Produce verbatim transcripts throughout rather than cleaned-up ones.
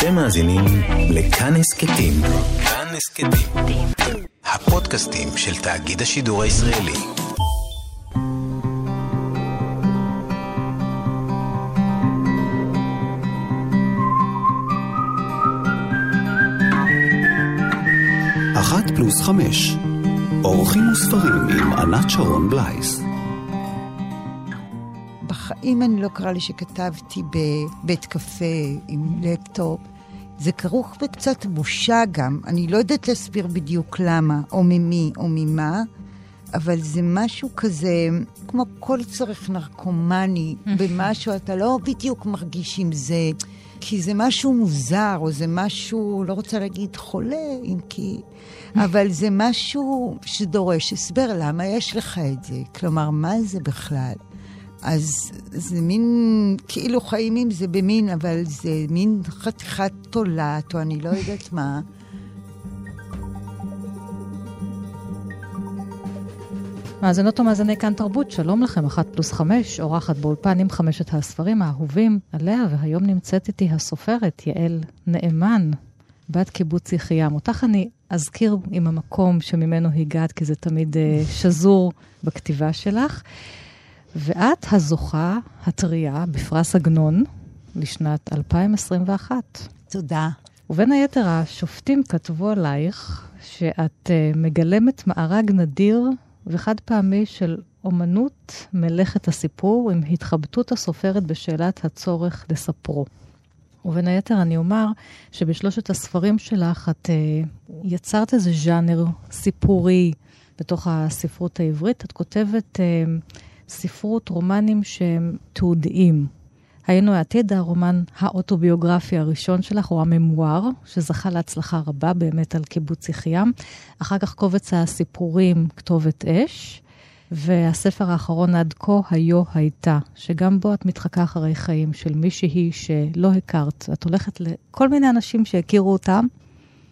אתם מאזינים לכאן הסכתים. כאן הסכתים. הפודקאסטים של תאגיד השידור הישראלי. אחת פלוס חמש. אורחים וספרים עם ענת שרון בלייס. בחיים אני לא קרא לי שכתבתי בבית קפה עם לפטופ. זה כרוך בקצת בושה גם. אני לא יודעת להסביר בדיוק למה, או ממי, או ממה, אבל זה משהו כזה, כמו כל צורך נרקומני, במשהו אתה לא בדיוק מרגיש עם זה, כי זה משהו מוזר, או זה משהו, לא רוצה להגיד חולה, אם כי, אבל זה משהו שדורש הסבר, למה יש לך את זה? כלומר, מה זה בכלל? אז זה מין, כאילו חיים עם זה במין, אבל זה מין חתיכת תולעת, או אני לא יודעת מה. מאזינות ומאזיני כאן תרבות, שלום לכם, אחת פלוס חמש, אורחת באולפן עם חמשת הספרים האהובים עליה, והיום נמצאת איתי הסופרת יעל נאמן, בת קיבוץ יחיעם. אותך אני אזכיר עם המקום שממנו הגעת, כי זה תמיד שזור בכתיבה שלך. ואת הזוכה הטריה בפרס עגנון לשנת אלפיים עשרים ואחת. תודה. ובין היתר השופטים כתבו עלייך שאת מגלמת מארג נדיר וחד פעמי של אומנות מלאכת הסיפור עם התחבטות הסופרת בשאלת הצורך לספרו. ובין היתר אני אומר שבשלושת הספרים שלך את יצרת איזה ז'אנר סיפורי בתוך הספרות העברית. את כותבת ספרות רומנים שהם תעודיים. היינו העתיד הרומן האוטוביוגרפי הראשון שלך, או הממואר, שזכה להצלחה רבה באמת על קיבוץ יחיעם. אחר כך קובץ הסיפורים כתובת אש, והספר האחרון עד כה היו הייתה, שגם בו את מתחקה אחרי חיים של מישהי שלא הכרת. את הולכת לכל מיני אנשים שהכירו אותם,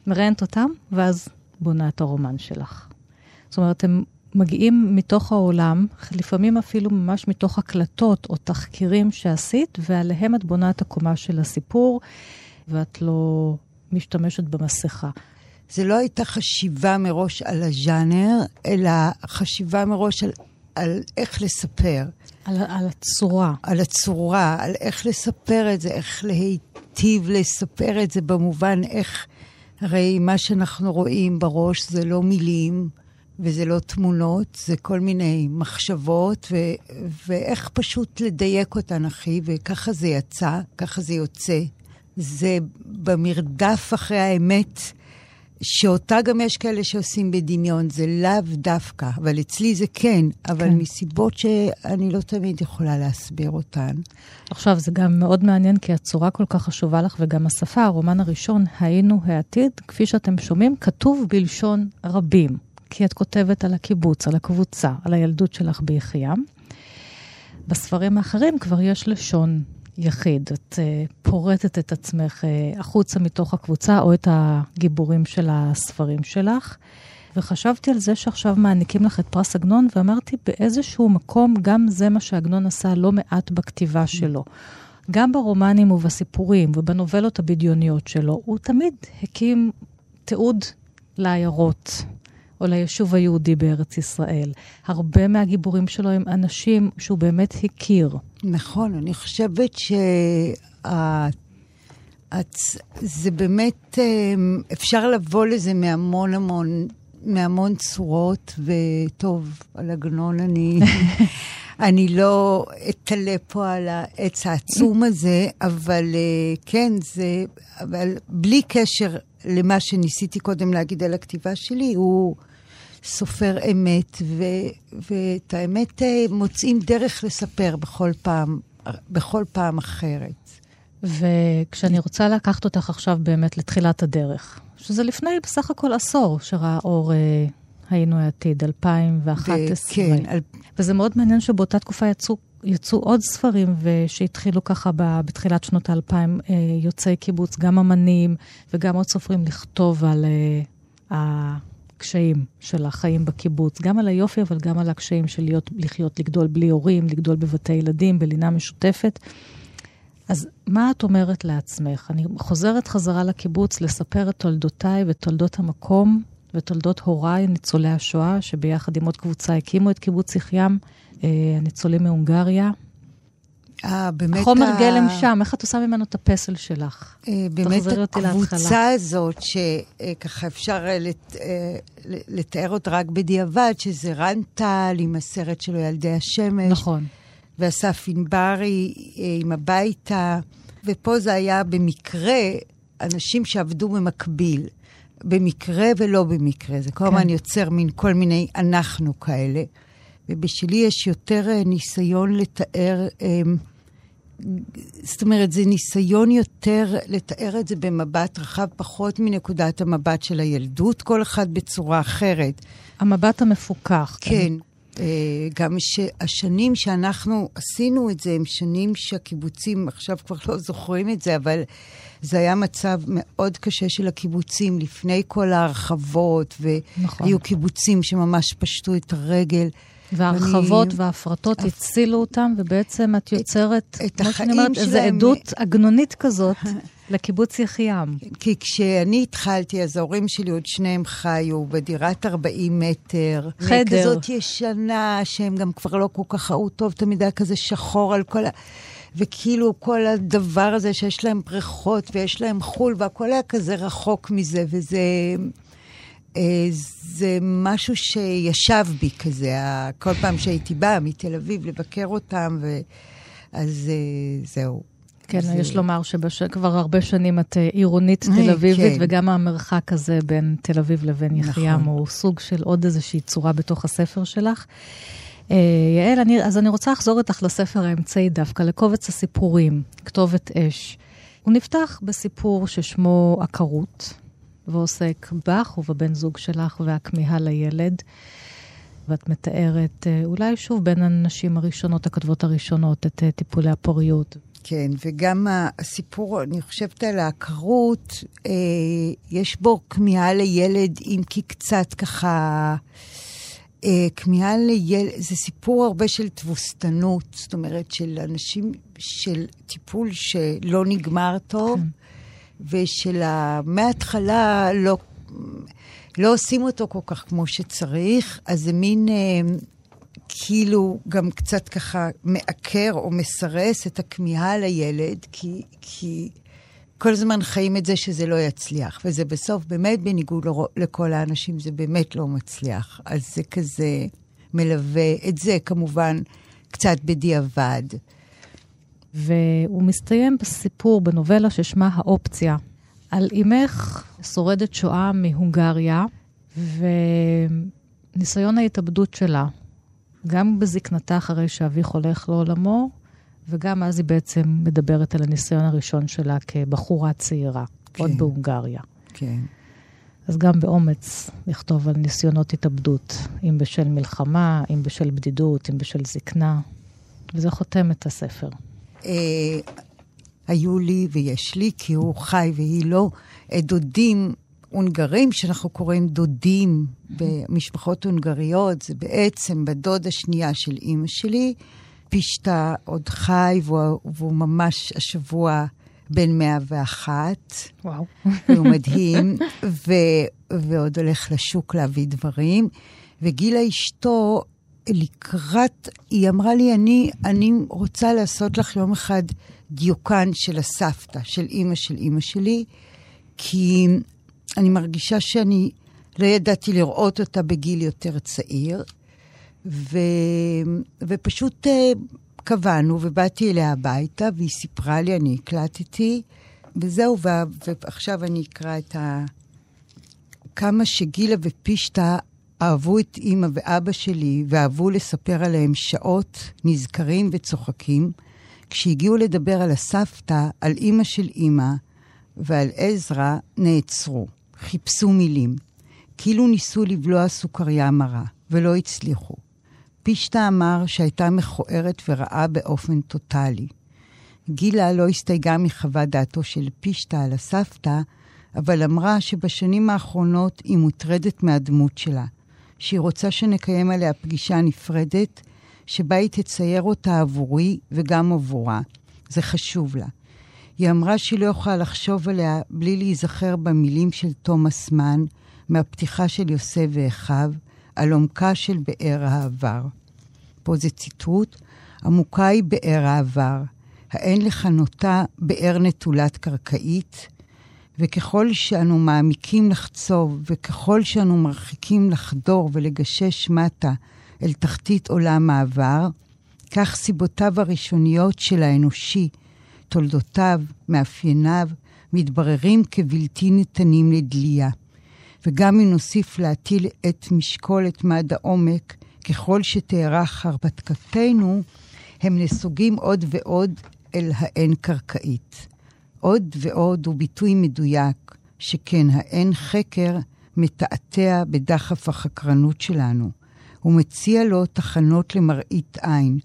מראיינת אותם, ואז בונה את הרומן שלך. זאת אומרת, הם מגיעים מתוך העולם, לפעמים אפילו ממש מתוך הקלטות או תחקירים שעשית, ועליהם את בונה את הקומה של הסיפור, ואת לא משתמשת במסכה. זה לא הייתה חשיבה מראש על הז'אנר, אלא חשיבה מראש על, על איך לספר. על, על הצורה. על הצורה, על איך לספר את זה, איך להיטיב לספר את זה, במובן איך, הרי מה שאנחנו רואים בראש זה לא מילים, וזה לא תמונות, זה כל מיני מחשבות, ו- ואיך פשוט לדייק אותן, אחי, וככה זה יצא, ככה זה יוצא. זה במרדף אחרי האמת, שאותה גם יש כאלה שעושים בדמיון, זה לאו דווקא, אבל אצלי זה כן, אבל כן. מסיבות שאני לא תמיד יכולה להסביר אותן. עכשיו, זה גם מאוד מעניין, כי הצורה כל כך חשובה לך, וגם השפה, הרומן הראשון, היינו העתיד, כפי שאתם שומעים, כתוב בלשון רבים. כי את כותבת על הקיבוץ, על הקבוצה, על הילדות שלך ביחיעם. בספרים האחרים כבר יש לשון יחיד. את uh, פורטת את עצמך uh, החוצה מתוך הקבוצה, או את הגיבורים של הספרים שלך. וחשבתי על זה שעכשיו מעניקים לך את פרס עגנון, ואמרתי באיזשהו מקום, גם זה מה שעגנון עשה לא מעט בכתיבה שלו. גם ברומנים ובסיפורים ובנובלות הבדיוניות שלו, הוא תמיד הקים תיעוד לעיירות. או ליישוב היהודי בארץ ישראל. הרבה מהגיבורים שלו הם אנשים שהוא באמת הכיר. נכון, אני חושבת שזה באמת, אפשר לבוא לזה מהמון המון, מהמון צורות, וטוב, על עגנון אני, אני לא אתלה פה על העץ העצום הזה, אבל כן, זה, אבל בלי קשר למה שניסיתי קודם להגיד על הכתיבה שלי, הוא סופר אמת, ו- ואת האמת מוצאים דרך לספר בכל פעם, בכל פעם אחרת. וכשאני רוצה לקחת אותך עכשיו באמת לתחילת הדרך, שזה לפני בסך הכל עשור שראה אור, היינו העתיד, אלפיים ואחת עשרה. כן. וזה מאוד מעניין שבאותה תקופה יצאו, יצאו עוד ספרים, ושהתחילו ככה בתחילת שנות האלפיים, יוצאי קיבוץ, גם אמנים וגם עוד סופרים לכתוב על הקשיים של החיים בקיבוץ, גם על היופי, אבל גם על הקשיים של להיות, לחיות, לגדול בלי הורים, לגדול בבתי ילדים, בלינה משותפת. אז מה את אומרת לעצמך? אני חוזרת חזרה לקיבוץ לספר את תולדותיי ותולדות המקום ותולדות הוריי, ניצולי השואה, שביחד עם עוד קבוצה הקימו את קיבוץ יחיעם, הניצולים מהונגריה. אה, באמת החומר ה... גלם שם, איך את עושה ממנו את הפסל שלך? אה, באמת הקבוצה הזאת, שככה אפשר לת... לתאר אותה רק בדיעבד, שזה רן טל עם הסרט שלו ילדי השמש. נכון. ואסף ענברי עם הביתה, ופה זה היה במקרה אנשים שעבדו במקביל, במקרה ולא במקרה, זה כל הזמן כן. יוצר מין כל מיני אנחנו כאלה, ובשלי יש יותר ניסיון לתאר, זאת אומרת, זה ניסיון יותר לתאר את זה במבט רחב, פחות מנקודת המבט של הילדות, כל אחד בצורה אחרת. המבט המפוקח. כן. כן. גם שהשנים שאנחנו עשינו את זה, הם שנים שהקיבוצים, עכשיו כבר לא זוכרים את זה, אבל זה היה מצב מאוד קשה של הקיבוצים, לפני כל ההרחבות, והיו קיבוצים שממש פשטו את הרגל. וההרחבות וההפרטות הצילו אותם, ובעצם את יוצרת, כמו שאני אומרת, איזו עדות עגנונית כזאת, לקיבוץ יחיעם. כי כשאני התחלתי, אז ההורים שלי עוד שניהם חיו בדירת ארבעים מטר. חדר. כזאת ישנה, שהם גם כבר לא כל כך ראו טוב, תמיד היה כזה שחור על כל ה... וכאילו כל הדבר הזה שיש להם בריכות ויש להם חול, והכל היה כזה רחוק מזה, וזה... זה משהו שישב בי כזה, כל פעם שהייתי באה מתל אביב לבקר אותם, ו... אז זהו. כן, זה... יש לומר שכבר הרבה שנים את עירונית תל אביבית, כן. וגם המרחק הזה בין תל אביב לבין יחיעם, נכון. הוא סוג של עוד איזושהי צורה בתוך הספר שלך. יעל, אני, אז אני רוצה לחזור איתך לספר האמצעי דווקא, לקובץ הסיפורים, כתובת אש. הוא נפתח בסיפור ששמו עקרות, ועוסק בך ובבן זוג שלך והכמיהה לילד, ואת מתארת אולי שוב בין הנשים הראשונות, הכתבות הראשונות, את טיפולי הפוריות. כן, וגם הסיפור, אני חושבת על העקרות, אה, יש בו כמיהה לילד, אם כי קצת ככה, אה, כמיהה לילד, זה סיפור הרבה של תבוסתנות, זאת אומרת של אנשים, של טיפול שלא נגמר טוב, ושל מההתחלה לא, לא עושים אותו כל כך כמו שצריך, אז זה מין... אה, כאילו גם קצת ככה מעקר או מסרס את הכמיהה לילד, כי, כי כל הזמן חיים את זה שזה לא יצליח, וזה בסוף באמת בניגוד לכל האנשים, זה באמת לא מצליח. אז זה כזה מלווה את זה כמובן קצת בדיעבד. והוא מסתיים בסיפור בנובלה ששמה האופציה, על אימך שורדת שואה מהונגריה, וניסיון ההתאבדות שלה. גם בזקנתה אחרי שאביך הולך לעולמו, וגם אז היא בעצם מדברת על הניסיון הראשון שלה כבחורה צעירה, כן. עוד בהונגריה. כן. אז גם באומץ לכתוב על ניסיונות התאבדות, אם בשל מלחמה, אם בשל בדידות, אם בשל זקנה, וזה חותם את הספר. אה, היו לי ויש לי, כי הוא חי והיא לא, דודים הונגרים, שאנחנו קוראים דודים במשפחות הונגריות, זה בעצם בדוד השנייה של אמא שלי, פשטה עוד חי, והוא, והוא ממש השבוע בין מאה ואחת. וואו. והוא מדהים, ו, ועוד הולך לשוק להביא דברים. וגילה אשתו לקראת, היא אמרה לי, אני, אני רוצה לעשות לך יום אחד דיוקן של הסבתא, של אמא של אמא שלי, כי... אני מרגישה שאני לא ידעתי לראות אותה בגיל יותר צעיר, ו... ופשוט uh, קבענו, ובאתי אליה הביתה, והיא סיפרה לי, אני הקלטתי, וזהו, ו... ועכשיו אני אקרא את ה... כמה שגילה ופישטה אהבו את אמא ואבא שלי, ואהבו לספר עליהם שעות, נזכרים וצוחקים, כשהגיעו לדבר על הסבתא, על אמא של אמא, ועל עזרא נעצרו, חיפשו מילים, כאילו ניסו לבלוע סוכריה מרה, ולא הצליחו. פישטה אמר שהייתה מכוערת ורעה באופן טוטלי. גילה לא הסתייגה מחוות דעתו של פישטה על הסבתא, אבל אמרה שבשנים האחרונות היא מוטרדת מהדמות שלה, שהיא רוצה שנקיים עליה פגישה נפרדת, שבה היא תצייר אותה עבורי וגם עבורה. זה חשוב לה. היא אמרה שהיא לא יכולה לחשוב עליה בלי להיזכר במילים של תומאס מן, מהפתיחה של יוסף ואחיו, על עומקה של באר העבר. פה זה ציטוט, עמוקה היא באר העבר, האין לכנותה באר נטולת קרקעית, וככל שאנו מעמיקים לחצוב, וככל שאנו מרחיקים לחדור ולגשש מטה אל תחתית עולם העבר, כך סיבותיו הראשוניות של האנושי, תולדותיו, מאפייניו, מתבררים כבלתי ניתנים לדליה. וגם אם נוסיף להטיל את משקולת מעד העומק, ככל שתארך הרפתקתנו, הם נסוגים עוד ועוד אל האין קרקעית. עוד ועוד הוא ביטוי מדויק, שכן האין חקר מתעתע בדחף החקרנות שלנו. הוא מציע לו תחנות למראית עין,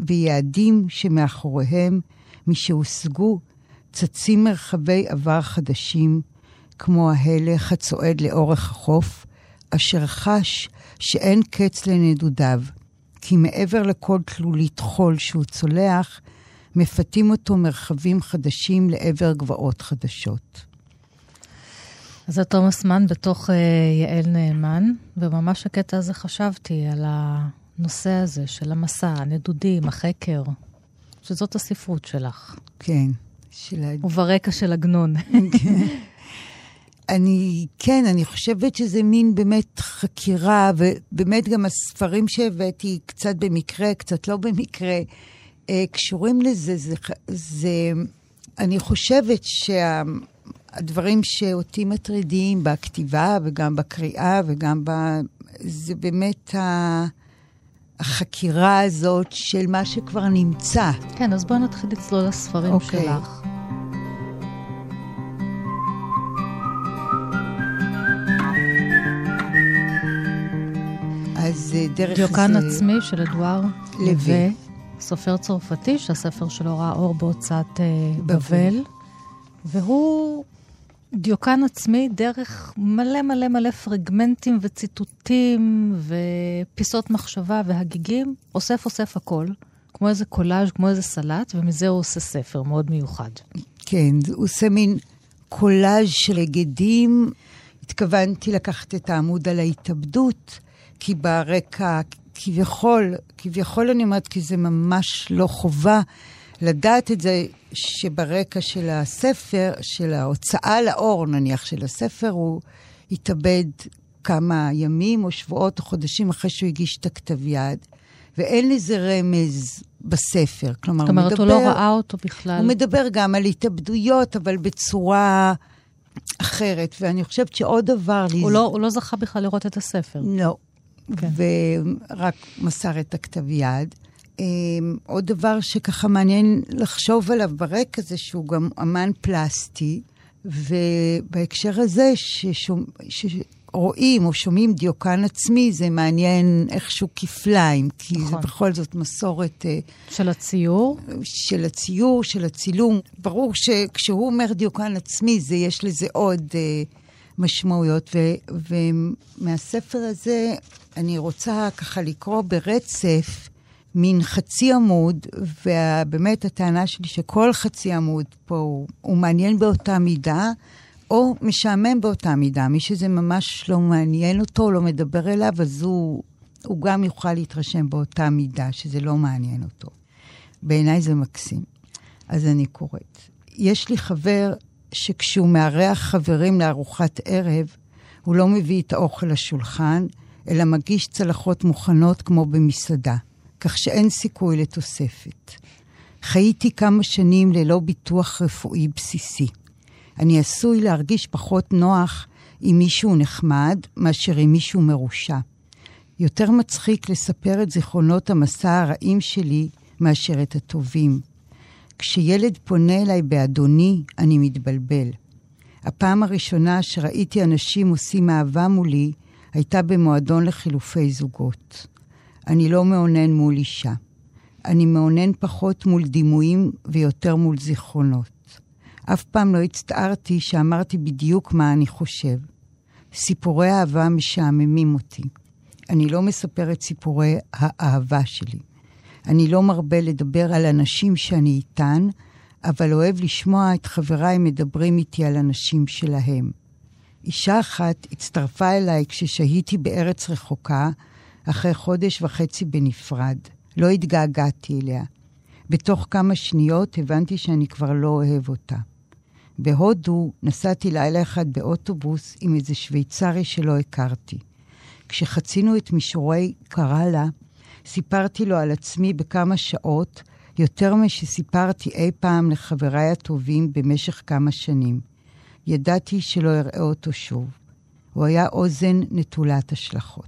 ויעדים שמאחוריהם, משהושגו, צצים מרחבי עבר חדשים, כמו ההלך הצועד לאורך החוף, אשר חש שאין קץ לנדודיו, כי מעבר לכל תלולית חול שהוא צולח, מפתים אותו מרחבים חדשים לעבר גבעות חדשות. אז זה תומאס מן בתוך uh, יעל נאמן, וממש הקטע הזה חשבתי על הנושא הזה של המסע, הנדודים, החקר, שזאת הספרות שלך. כן. של... וברקע של עגנון. כן. אני, כן, אני חושבת שזה מין באמת חקירה, ובאמת גם הספרים שהבאתי, קצת במקרה, קצת לא במקרה, קשורים לזה, זה, זה, אני חושבת שהדברים שאותי מטרידים בכתיבה וגם בקריאה וגם ב... זה באמת החקירה הזאת של מה שכבר נמצא. כן, אז בואו נתחיל לצלול לספרים okay. שלך. אז דרך זה... דיוקן עצמי של אדוארד לווה. סופר צרפתי, שהספר שלו ראה אור בהוצאת בבל, והוא דיוקן עצמי דרך מלא מלא מלא פרגמנטים וציטוטים ופיסות מחשבה והגיגים, אוסף אוסף הכל, כמו איזה קולאז', כמו איזה סלט, ומזה הוא עושה ספר מאוד מיוחד. כן, הוא עושה מין קולאז' של הגידים. התכוונתי לקחת את העמוד על ההתאבדות, כי ברקע... כביכול, כביכול אני אומרת, כי זה ממש לא חובה לדעת את זה, שברקע של הספר, של ההוצאה לאור נניח של הספר, הוא התאבד כמה ימים או שבועות או חודשים אחרי שהוא הגיש את הכתב יד, ואין לזה רמז בספר. כלומר, זאת אומרת, הוא, מדבר, הוא לא ראה אותו בכלל. הוא מדבר גם על התאבדויות, אבל בצורה... אחרת, ואני חושבת שעוד דבר... הוא, לז... לא, הוא לא זכה בכלל לראות את הספר. לא. Okay. ורק מסר את הכתב יד. עוד דבר שככה מעניין לחשוב עליו ברקע זה שהוא גם אמן פלסטי, ובהקשר הזה ששומע, שרואים או שומעים דיוקן עצמי, זה מעניין איכשהו כפליים, כי נכון. זה בכל זאת מסורת... של הציור? של הציור, של הצילום. ברור שכשהוא אומר דיוקן עצמי, זה, יש לזה עוד... משמעויות, ו- ומהספר הזה אני רוצה ככה לקרוא ברצף מין חצי עמוד, ובאמת הטענה שלי שכל חצי עמוד פה הוא, הוא מעניין באותה מידה, או משעמם באותה מידה. מי שזה ממש לא מעניין אותו, לא מדבר אליו, אז הוא, הוא גם יוכל להתרשם באותה מידה, שזה לא מעניין אותו. בעיניי זה מקסים. אז אני קוראת. יש לי חבר... שכשהוא מארח חברים לארוחת ערב, הוא לא מביא את האוכל לשולחן, אלא מגיש צלחות מוכנות כמו במסעדה, כך שאין סיכוי לתוספת. חייתי כמה שנים ללא ביטוח רפואי בסיסי. אני עשוי להרגיש פחות נוח אם מישהו נחמד, מאשר אם מישהו מרושע. יותר מצחיק לספר את זיכרונות המסע הרעים שלי, מאשר את הטובים. כשילד פונה אליי באדוני, אני מתבלבל. הפעם הראשונה שראיתי אנשים עושים אהבה מולי, הייתה במועדון לחילופי זוגות. אני לא מעונן מול אישה. אני מעונן פחות מול דימויים ויותר מול זיכרונות. אף פעם לא הצטערתי שאמרתי בדיוק מה אני חושב. סיפורי אהבה משעממים אותי. אני לא מספר את סיפורי האהבה שלי. אני לא מרבה לדבר על אנשים שאני איתן, אבל אוהב לשמוע את חבריי מדברים איתי על אנשים שלהם. אישה אחת הצטרפה אליי כששהיתי בארץ רחוקה, אחרי חודש וחצי בנפרד. לא התגעגעתי אליה. בתוך כמה שניות הבנתי שאני כבר לא אוהב אותה. בהודו נסעתי לילה אחד באוטובוס עם איזה שוויצרי שלא הכרתי. כשחצינו את מישורי קראלה, סיפרתי לו על עצמי בכמה שעות, יותר משסיפרתי אי פעם לחבריי הטובים במשך כמה שנים. ידעתי שלא אראה אותו שוב. הוא היה אוזן נטולת השלכות.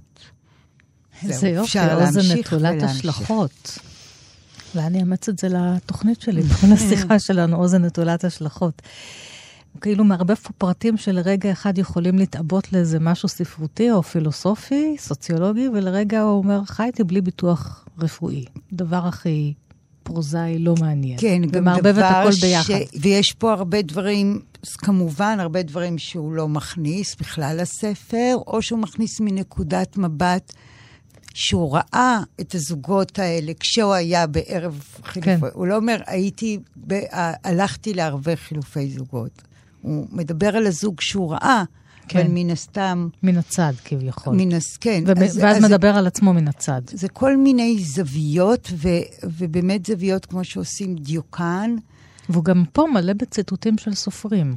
איזה יופי, אוזן נטולת השלכות. ואני אמצא את זה לתוכנית שלי, בכל השיחה שלנו, אוזן נטולת השלכות. כאילו מהרבה פרטים שלרגע אחד יכולים להתאבות לאיזה משהו ספרותי או פילוסופי, סוציולוגי, ולרגע הוא אומר, חייתי בלי ביטוח רפואי. דבר הכי פרוזאי, לא מעניין. כן, גם דבר ש... ביחד. ויש פה הרבה דברים, כמובן, הרבה דברים שהוא לא מכניס בכלל לספר, או שהוא מכניס מנקודת מבט, שהוא ראה את הזוגות האלה כשהוא היה בערב חילופי. כן. הוא לא אומר, הייתי, ב... הלכתי לערבי חילופי זוגות. הוא מדבר על הזוג שהוא ראה, כן. אבל מן הסתם... מן הצד כביכול. מן הסתם, כן. ו- אז, ואז אז מדבר זה, על עצמו מן הצד. זה כל מיני זוויות, ו, ובאמת זוויות כמו שעושים דיוקן. והוא גם פה מלא בציטוטים של סופרים.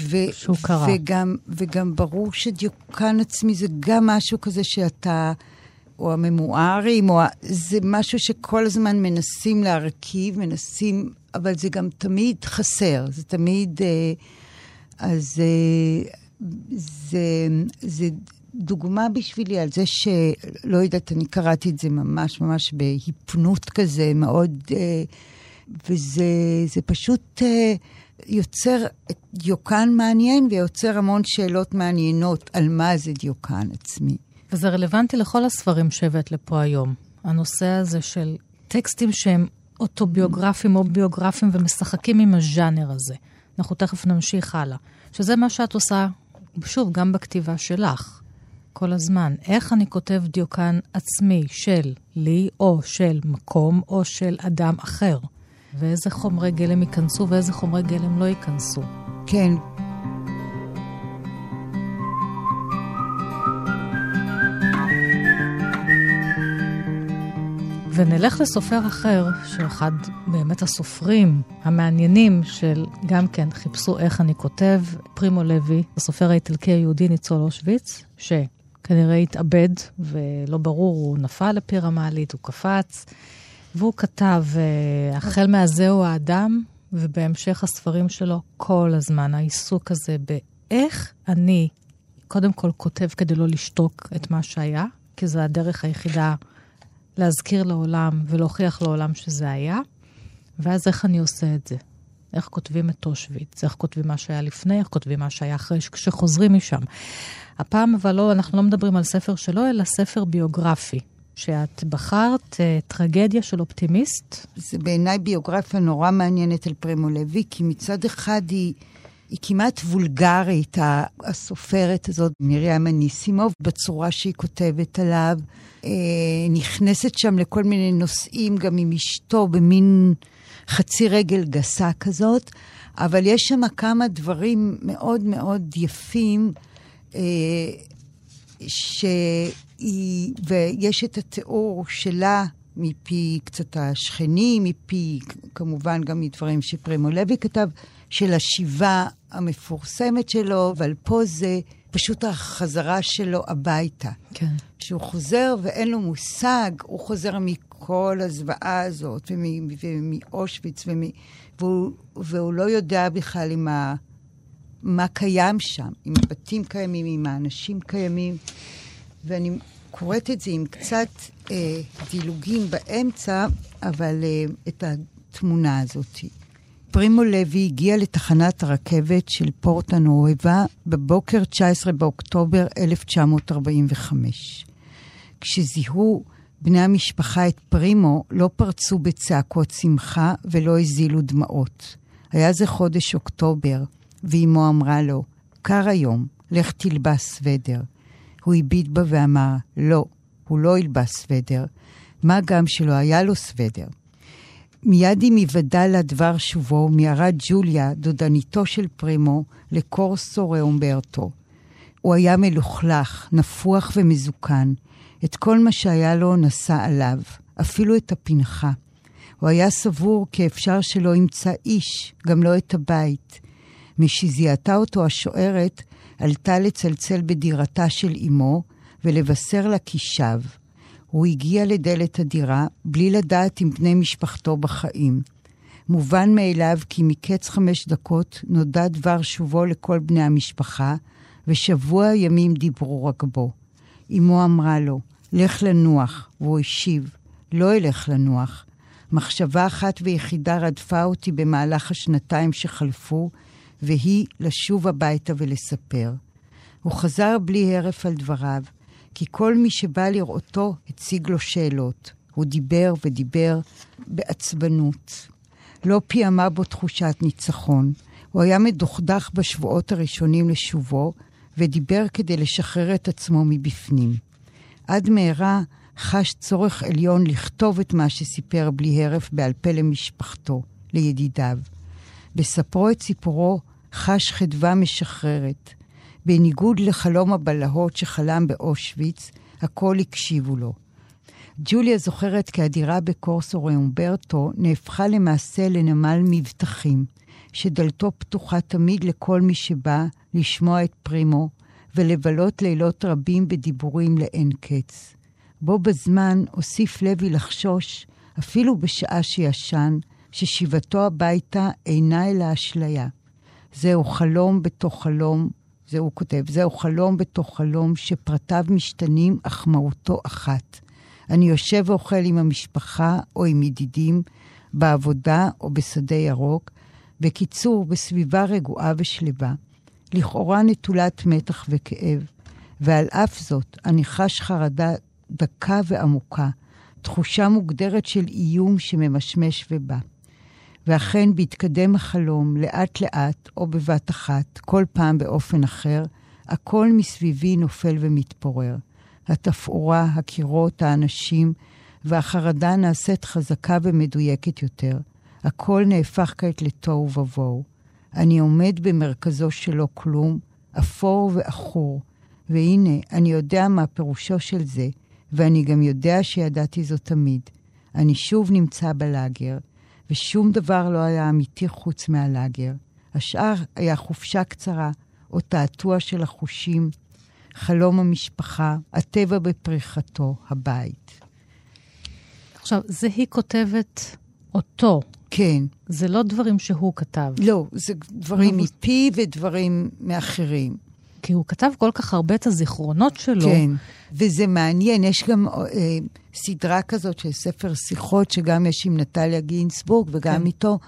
ו- שהוא קרא. וגם, וגם ברור שדיוקן עצמי זה גם משהו כזה שאתה... או הממוארים, או... זה משהו שכל הזמן מנסים להרכיב, מנסים, אבל זה גם תמיד חסר, זה תמיד, אה, אז אה, זה, זה דוגמה בשבילי על זה שלא יודעת, אני קראתי את זה ממש ממש בהיפנות כזה, מאוד, אה, וזה זה פשוט אה, יוצר דיוקן מעניין, ויוצר המון שאלות מעניינות על מה זה דיוקן עצמי. וזה רלוונטי לכל הספרים שהבאת לפה היום. הנושא הזה של טקסטים שהם אוטוביוגרפיים או ביוגרפיים ומשחקים עם הז'אנר הזה. אנחנו תכף נמשיך הלאה. שזה מה שאת עושה, שוב, גם בכתיבה שלך, כל הזמן. איך אני כותב דיוקן עצמי של לי, או של מקום, או של אדם אחר? ואיזה חומרי גלם ייכנסו, ואיזה חומרי גלם לא ייכנסו? כן. ונלך לסופר אחר, שאחד באמת הסופרים המעניינים של גם כן חיפשו איך אני כותב, פרימו לוי, הסופר האיטלקי היהודי ניצול אושוויץ, שכנראה התאבד ולא ברור, הוא נפל לפירמלית, הוא קפץ, והוא כתב, החל מהזה הוא האדם, ובהמשך הספרים שלו כל הזמן, העיסוק הזה באיך אני קודם כל כותב כדי לא לשתוק את מה שהיה, כי זה הדרך היחידה, להזכיר לעולם ולהוכיח לעולם שזה היה, ואז איך אני עושה את זה? איך כותבים את אושוויץ? איך כותבים מה שהיה לפני? איך כותבים מה שהיה אחרי שחוזרים משם? הפעם אבל לא, אנחנו לא מדברים על ספר שלו, אלא ספר ביוגרפי, שאת בחרת, טרגדיה של אופטימיסט. זה בעיניי ביוגרפיה נורא מעניינת על פרימו לוי, כי מצד אחד היא... היא כמעט וולגרית, הסופרת הזאת, מרים אניסימוב, בצורה שהיא כותבת עליו, נכנסת שם לכל מיני נושאים, גם עם אשתו, במין חצי רגל גסה כזאת, אבל יש שם כמה דברים מאוד מאוד יפים, שהיא, ויש את התיאור שלה, מפי קצת השכנים, מפי כמובן גם מדברים שפרימו לוי כתב, של השיבה המפורסמת שלו, אבל פה זה פשוט החזרה שלו הביתה. כן. שהוא חוזר ואין לו מושג, הוא חוזר מכל הזוועה הזאת, ומאושוויץ, ומי, והוא, והוא לא יודע בכלל עם ה, מה קיים שם, עם הבתים קיימים, עם האנשים קיימים, ואני קוראת את זה עם קצת אה, דילוגים באמצע, אבל אה, את התמונה הזאת. פרימו לוי הגיע לתחנת הרכבת של פורטה נואבה בבוקר תשעה עשר באוקטובר אלף תשע מאות ארבעים וחמש. כשזיהו בני המשפחה את פרימו, לא פרצו בצעקות שמחה ולא הזילו דמעות. היה זה חודש אוקטובר, ואימו אמרה לו, קר היום, לך תלבס סוודר. הוא הביט בה ואמר, לא, הוא לא ילבס סוודר, מה גם שלא היה לו סוודר. מיד עם היוודע לדבר שובו, מיהרה ג'וליה, דודניתו של פרימו, לקורסו ראומברטו. הוא היה מלוכלך, נפוח ומזוקן. את כל מה שהיה לו נשא עליו, אפילו את הפנחה. הוא היה סבור כי אפשר שלא ימצא איש, גם לא את הבית. משזיעתה אותו השוערת, עלתה לצלצל בדירתה של אמו, ולבשר לה כי שב. הוא הגיע לדלת הדירה, בלי לדעת עם בני משפחתו בחיים. מובן מאליו כי מקץ חמש דקות נודע דבר שובו לכל בני המשפחה, ושבוע ימים דיברו רק בו. אמו אמרה לו, לך לנוח, והוא השיב, לא אלך לנוח. מחשבה אחת ויחידה רדפה אותי במהלך השנתיים שחלפו, והיא לשוב הביתה ולספר. הוא חזר בלי הרף על דבריו, כי כל מי שבא לראותו הציג לו שאלות. הוא דיבר ודיבר בעצבנות. לא פיאמה בו תחושת ניצחון. הוא היה מדוכדך בשבועות הראשונים לשובו, ודיבר כדי לשחרר את עצמו מבפנים. עד מהרה חש צורך עליון לכתוב את מה שסיפר בלי הרף בעל פה למשפחתו, לידידיו. בספרו את סיפורו חש חדווה משחררת. בניגוד לחלום הבלהות שחלם באושוויץ, הכל הקשיבו לו. ג'וליה זוכרת כי הדירה בקורסו ראומברטו נהפכה למעשה לנמל מבטחים, שדלתו פתוחה תמיד לכל מי שבא לשמוע את פרימו ולבלות לילות רבים בדיבורים לאין קץ. בו בזמן הוסיף לוי לחשוש, אפילו בשעה שישן, ששיבתו הביתה אינה אלא אשליה. זהו חלום בתוך חלום, זה הוא כותב, זהו חלום בתוך חלום שפרטיו משתנים אך מהותו אחת. אני יושב ואוכל עם המשפחה או עם ידידים, בעבודה או בשדה ירוק, בקיצור בסביבה רגועה ושלווה, לכאורה נטולת מתח וכאב, ועל אף זאת אני חש חרדה דקה ועמוקה, תחושה מוגדרת של איום שממשמש ובא. ואכן בהתקדם החלום לאט לאט או בבת אחת, כל פעם באופן אחר, הכל מסביבי נופל ומתפורר. התפאורה, הקירות, האנשים, והחרדה נעשית חזקה ומדויקת יותר. הכל נהפך כעת לתוהו ובוהו. אני עומד במרכזו שלו כלום, אפור ואחור. והנה, אני יודע מה פירושו של זה, ואני גם יודע שידעתי זאת תמיד. אני שוב נמצא בלאגר. ושום דבר לא היה אמיתי חוץ מהלאגר. השאר היה חופשה קצרה, או תעתוע של החושים, חלום המשפחה, הטבע בפריחתו, הבית. עכשיו, זה היא כותבת אותו. כן. זה לא דברים שהוא כתב. לא, זה דברים מפי ודברים מאחרים. כי הוא כתב כל כך הרבה את הזיכרונות שלו. כן, וזה מעניין. יש גם אה, סדרה כזאת של ספר שיחות, שגם יש עם נטליה גינסבורג, וגם כן. איתו,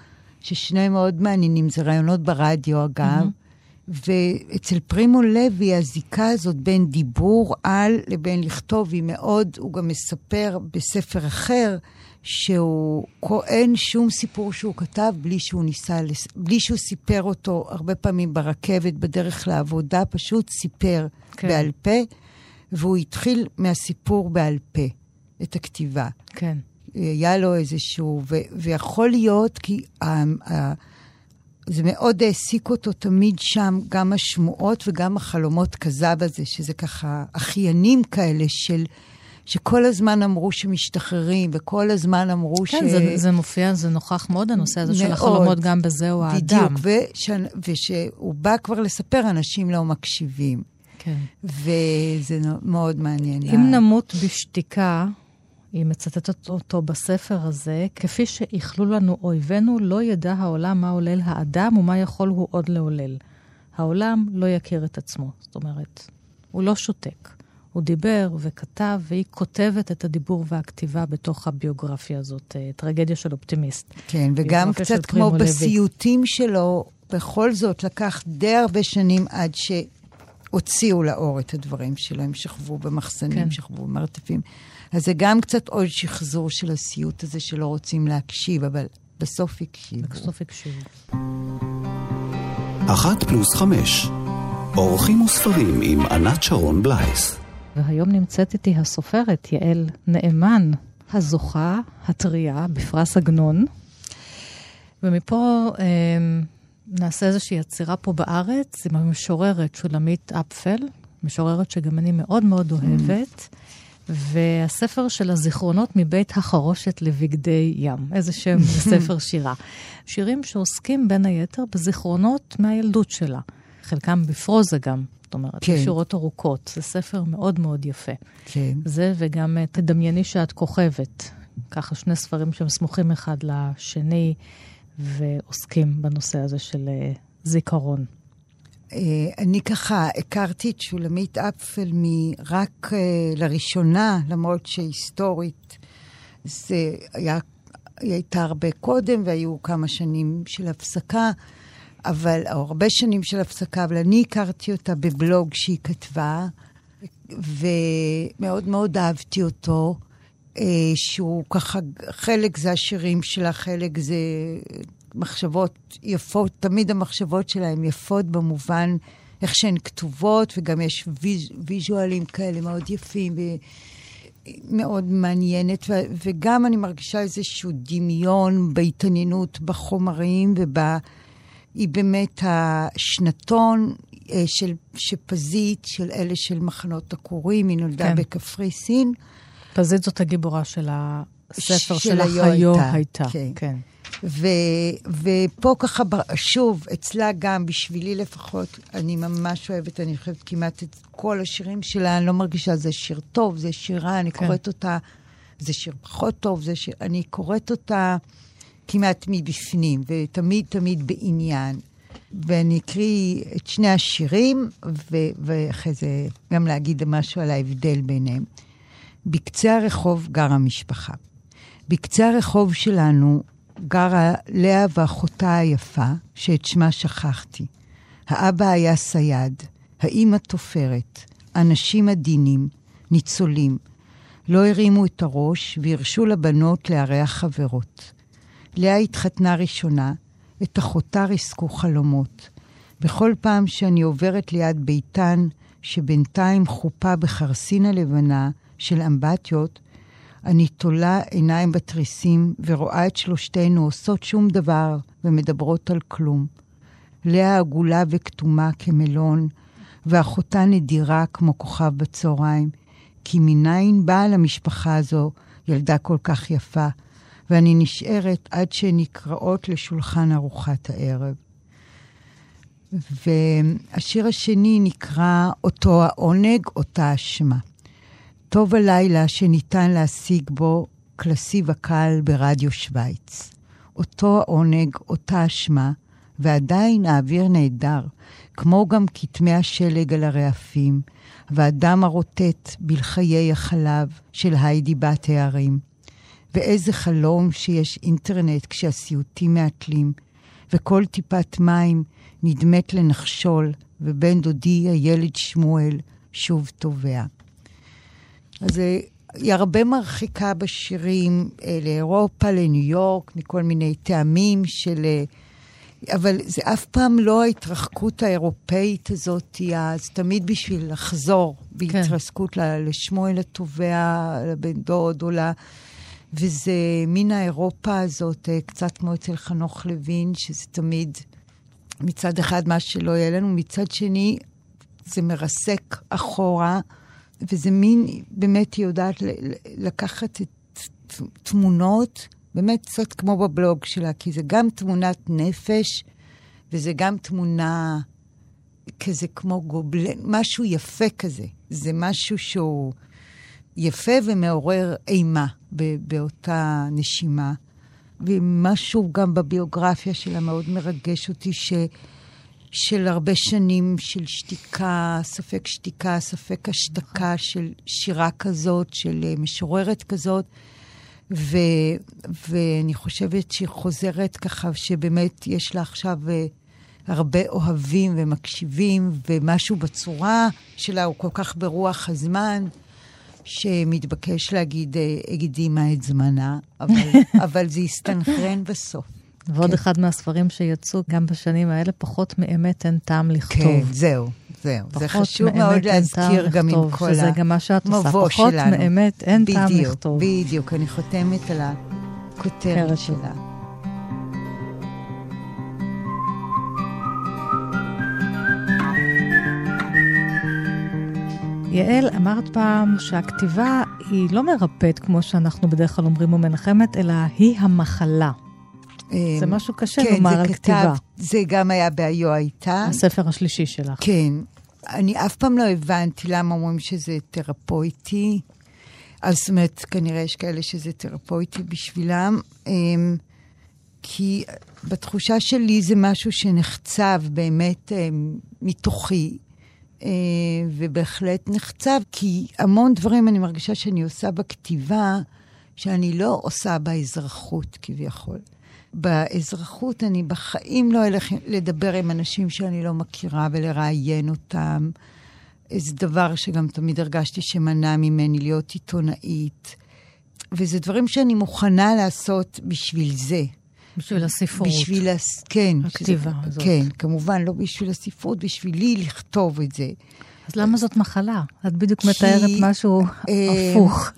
ששני מאוד מעניינים, זה רעיונות ברדיו אגב, mm-hmm. ואצל פרימו לוי, הזיקה הזאת בין דיבור על לבין לכתוב, היא מאוד, הוא גם מספר בספר אחר, שהוא כהן שום סיפור שהוא כתב בלי שהוא ניסה, בלי שהוא סיפר אותו הרבה פעמים ברכבת, בדרך לעבודה, פשוט סיפר כן. בעל פה, והוא התחיל מהסיפור בעל פה, את הכתיבה. כן. היה לו איזשהו, ו- ויכול להיות, כי ה- ה- זה מאוד העסיק אותו תמיד שם, גם השמועות וגם החלומות כזב הזה, שזה ככה אחיינים כאלה של... שכל הזמן אמרו שמשתחררים, וכל הזמן אמרו ש... כן, זה, זה מופיע, זה נוכח מאוד, הנושא הזה מאוד, של החלומות גם בזה או האדם. בדיוק, וש... ושהוא בא כבר לספר, אנשים לא מקשיבים. כן. וזה מאוד מעניין. אם לה... נמות בשתיקה, היא מצטטת אותו בספר הזה, כפי שיכלו לנו אויבינו, לא ידע העולם מה עולל האדם, ומה יכול הוא עוד לעולל. העולם לא יכיר את עצמו, זאת אומרת, הוא לא שותק. הוא דיבר וכתב, והיא כותבת את הדיבור והכתיבה בתוך הביוגרפיה הזאת, טרגדיה של אופטימיסט. כן, וגם קצת כמו בסיוטים שלו, בכל זאת לקח די הרבה שנים עד שהוציאו לאור את הדברים שלהם, שכבו במחסנים, כן. שכבו במרתפים. אז זה גם קצת עוד שחזור של הסיוט הזה שלא רוצים להקשיב, אבל בסוף הקשיבו. בסוף הקשיבו. אחת פלוס חמש. אורחים וספרים עם ענת שרון בלייס. והיום נמצאת איתי הסופרת יעל נאמן, הזוכה, הטריה, בפרס עגנון, ומפה אה, נעשה איזושהי יצירה פה בארץ, עם המשוררת שולמית אפפל, משוררת שגם אני מאוד מאוד אוהבת, והספר של הזיכרונות מבית החרושת לבגדי ים, איזה שם ספר שירה. שירים שעוסקים בין היתר בזיכרונות מהילדות שלה, חלקם בפרוזה גם, זאת אומרת, כן. בשירות ארוכות. זה ספר מאוד מאוד יפה. כן. זה וגם תדמייני שאת כוכבת. ככה שני ספרים שהם סמוכים אחד לשני, ועוסקים בנושא הזה של זיכרון. אני ככה הכרתי את שולמית אפפל מרק לראשונה, למרות שהיסטורית זה היה, היא הייתה הרבה קודם, והיו כמה שנים של הפסקה, אבל, או הרבה שנים של הפסקה, אבל אני הכרתי אותה בבלוג שהיא כתבה, ומאוד מאוד אהבתי אותו, שהוא ככה, חלק זה השירים שלה, חלק זה מחשבות יפות, תמיד המחשבות שלהם יפות במובן איך שהן כתובות, וגם יש ויז, ויזואלים כאלה מאוד יפים, ומאוד מעניינת, ו, וגם אני מרגישה איזשהו דמיון בהתעניינות בחומרים, והיא באמת השנתון של שפזית, של אלה של מחנות הכורים, היא נולדה כן. בקפריסין. פזית זאת הגיבורה של הספר של החיו הייתה. הייתה. כן. כן. ו- ופה ככה, שוב, אצלה גם, בשבילי לפחות, אני ממש אוהבת, אני חושבת כמעט את כל השירים שלה, אני לא מרגישה, זה שיר טוב, זה שירה, אני כן. קוראת אותה, זה שיר פחות טוב, זה שיר, אני קוראת אותה כמעט מבפנים, ותמיד תמיד בעניין. ואני אקריא את שני השירים, ו- ואחרי זה גם להגיד משהו על ההבדל ביניהם. בקצה הרחוב גר המשפחה. בקצה הרחוב שלנו, גרה לאה ואחותה היפה, שאת שמה שכחתי. האבא היה סייד, האמא תופרת, אנשים עדינים, ניצולים. לא הרימו את הראש והרשו לבנות לארח חברות. לאה התחתנה ראשונה, את אחותה ריסקו חלומות. בכל פעם שאני עוברת ליד ביתן, שבינתיים חופה בחרסין הלבנה של אמבטיות, אני תולה עיניים בתריסים ורואה את שלושתנו עושות שום דבר ומדברות על כלום. לאה עגולה וכתומה כמלון, ואחותה נדירה כמו כוכב בצהריים, כי מניין באה למשפחה הזו ילדה כל כך יפה, ואני נשארת עד שנקראות לשולחן ארוחת הערב. והשיר השני נקרא אותו העונג, אותה אשמה. טוב הלילה שניתן להשיג בו קלסי וקל ברדיו שוויץ. אותו העונג, אותה אשמה, ועדיין האוויר נהדר, כמו גם כתמי השלג על הרעפים, והדם הרוטט בלחיי החלב של היידי בת הערים. ואיזה חלום שיש אינטרנט כשהסיוטים מעטלים, וכל טיפת מים נדמת לנחשול, ובן דודי הילד שמואל שוב תובע. אז היא הרבה מרחיקה בשירים לאירופה, לניו יורק, מכל מיני טעמים של... אבל זה אף פעם לא ההתרחקות האירופאית הזאת, אז תמיד בשביל לחזור בהתרסקות כן. לשמואל התובע, לבן דוד או לה... וזה מן האירופה הזאת, קצת כמו אצל חנוך לוין, שזה תמיד מצד אחד מה שלא יהיה לנו, מצד שני זה מרסק אחורה, וזה מין, באמת היא יודעת לקחת את תמונות, באמת קצת כמו בבלוג שלה, כי זה גם תמונת נפש, וזה גם תמונה כזה כמו גובלן, משהו יפה כזה. זה משהו שהוא יפה ומעורר אימה באותה נשימה. ומשהו גם בביוגרפיה שלה מאוד מרגש אותי, ש... של הרבה שנים של שתיקה, ספק שתיקה, ספק השתקה של שירה כזאת, של משוררת כזאת, ו, ואני חושבת שהיא חוזרת ככה, שבאמת יש לה עכשיו הרבה אוהבים ומקשיבים, ומשהו בצורה שלה הוא כל כך ברוח הזמן, שמתבקש להגיד, אגידימה את זמנה, אבל, אבל זה יסתנכרן בסוף. ועוד כן. אחד מהספרים שיצאו גם בשנים האלה, פחות מאמת אין טעם לכתוב. כן, זהו, זהו. זה חשוב מאוד להזכיר גם לכתוב, עם כל המבוא שלנו. שזה גם מה שאת עושה, פחות שלנו. מאמת אין בדיוק, טעם לכתוב. בדיוק, בדיוק, אני חותמת על הכותרת שלה. יעל, אמרת פעם שהכתיבה היא לא מרפאת כמו שאנחנו בדרך כלל אומרים ומנחמת, אלא היא המחלה. זה משהו קשה כן, לומר על כתב, כתיבה. זה גם היה בעיו הייתה. הספר השלישי שלך. כן. אני אף פעם לא הבנתי למה אומרים שזה תרפויטי. אז זאת אומרת, כנראה יש כאלה שזה תרפויטי בשבילם. כי בתחושה שלי זה משהו שנחצב באמת מתוכי. ובהחלט נחצב, כי המון דברים אני מרגישה שאני עושה בכתיבה, שאני לא עושה באזרחות כביכול. באזרחות אני בחיים לא אלך לדבר עם אנשים שאני לא מכירה ולראיין אותם. זה דבר שגם תמיד הרגשתי שמנע ממני להיות עיתונאית. וזה דברים שאני מוכנה לעשות בשביל זה. בשביל הספרות. בשביל, כן. הכתיבה שזה, הזאת. כן, כמובן, לא בשביל הספרות, בשבילי לכתוב את זה. אז למה זאת מחלה? את בדיוק כי, מתארת משהו אה, הפוך.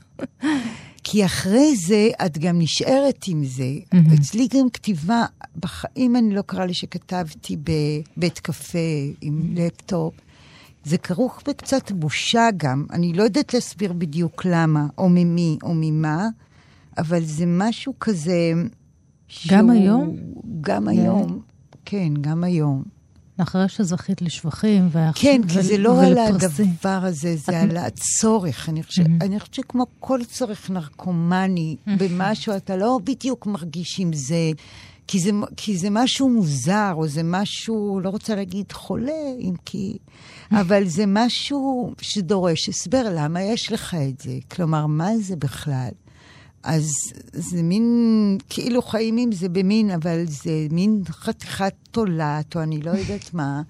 כי אחרי זה את גם נשארת עם זה. Mm-hmm. אצלי גם כתיבה, בחיים אני לא קרא לי שכתבתי בבית קפה עם mm-hmm. לפטופ. זה כרוך בקצת בושה גם. אני לא יודעת להסביר בדיוק למה, או ממי, או ממה, אבל זה משהו כזה... גם היום? גם היום, כן, גם היום. אחרי שזכית לשבחים. כן, כי זה לא על הדבר הזה, זה על הצורך. אני חושבת שכמו כל צורך נרקומני במשהו, אתה לא בדיוק מרגיש עם זה, כי זה משהו מוזר, או זה משהו, לא רוצה להגיד חולה, אם כי... אבל זה משהו שדורש הסבר, למה יש לך את זה? כלומר, מה זה בכלל? אז זה מין, כאילו חיים עם זה במין, אבל זה מין חתיכת תולעת, או אני לא יודעת מה,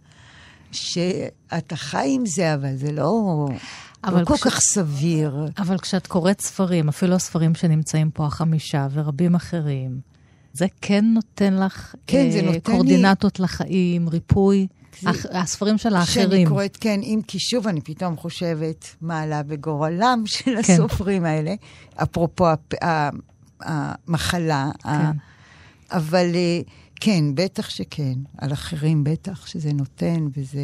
שאתה חי עם זה, אבל זה לא, אבל לא כש... כל כך סביר. אבל כשאת קוראת ספרים, אפילו הספרים שנמצאים פה החמישה ורבים אחרים, זה כן נותן לך כן, אה, נותן קורדינטות לי... לחיים, ריפוי, אח... הספרים של האחרים. שאני קוראת, כן, אם כי שוב אני פתאום חושבת מה עלה בגורלם של כן. הסופרים האלה, אפרופו המחלה, כן. ה... אבל כן, בטח שכן, על אחרים בטח שזה נותן, וזה...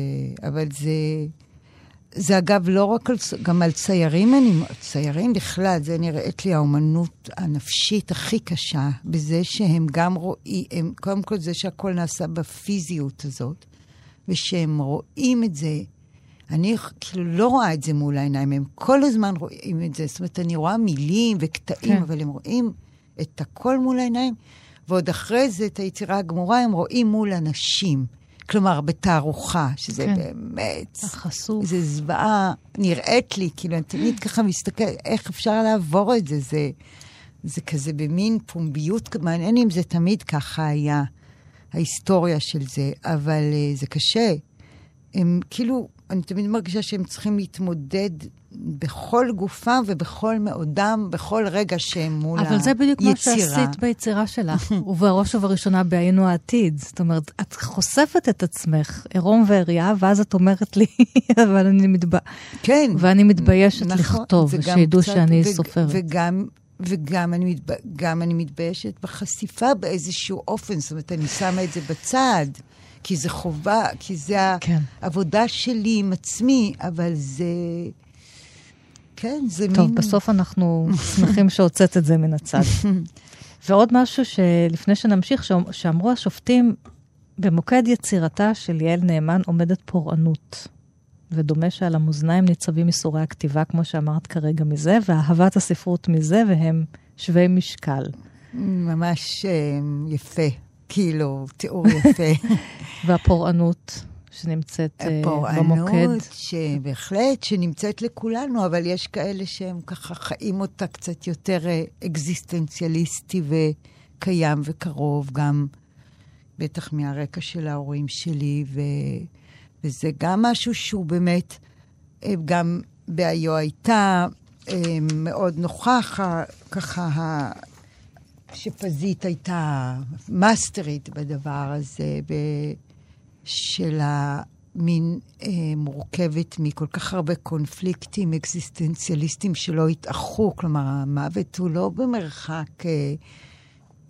אבל זה... זה אגב לא רק על, גם על ציירים, אני, ציירים בכלל, זה נראית לי האומנות הנפשית הכי קשה, בזה שהם גם רואים, הם, קודם כל זה שהכל נעשה בפיזיות הזאת, ושהם רואים את זה, אני כאילו לא רואה את זה מול העיניים, הם כל הזמן רואים את זה, זאת אומרת, אני רואה מילים וקטעים, כן. אבל הם רואים את הכל מול העיניים, ועוד אחרי זה את היצירה הגמורה, הם רואים מול אנשים. כלומר, בתערוכה, שזה כן. באמת... החסוך. זה זוועה, נראית לי, כאילו, אני תמיד ככה מסתכל, איך אפשר לעבור את זה? זה, זה כזה במין פומביות, מעניין אם זה תמיד ככה היה, ההיסטוריה של זה, אבל uh, זה קשה. הם כאילו, אני תמיד מרגישה שהם צריכים להתמודד בכל גופם ובכל מאודם, בכל רגע שהם מול היצירה. אבל זה בדיוק מה שעשית ביצירה שלך, ובראש ובראשונה בעינו העתיד. זאת אומרת, את חושפת את עצמך, עירום ועירייה, ואז את אומרת לי, אבל אני מתבא... כן. ואני מתביישת נכון, לכתוב, שידעו קצת, שאני וג... סופרת. וגם... וגם אני, מתב... גם אני מתביישת בחשיפה באיזשהו אופן, זאת אומרת, אני שמה את זה בצד, כי זה חובה, כי זה כן. העבודה שלי עם עצמי, אבל זה... כן, זה טוב, מין... בסוף אנחנו שמחים שהוצאת את זה מן הצד. ועוד משהו שלפני שנמשיך, שאמרו השופטים, במוקד יצירתה של יעל נאמן עומדת פורענות. ודומה שעל המוזניים ניצבים איסורי הכתיבה, כמו שאמרת כרגע מזה, ואהבת הספרות מזה, והם שווי משקל. ממש יפה, כאילו, תיאור יפה. והפורענות שנמצאת במוקד. הפורענות שבהחלט, שנמצאת לכולנו, אבל יש כאלה שהם ככה חיים אותה קצת יותר אקזיסטנציאליסטי וקיים וקרוב, גם בטח מהרקע של ההורים שלי ו... וזה גם משהו שהוא באמת, גם בעיו הייתה מאוד נוכח, ככה שפזית הייתה מאסטרית בדבר הזה, של המין מורכבת מכל כך הרבה קונפליקטים אקזיסטנציאליסטים שלא התאחו, כלומר המוות הוא לא במרחק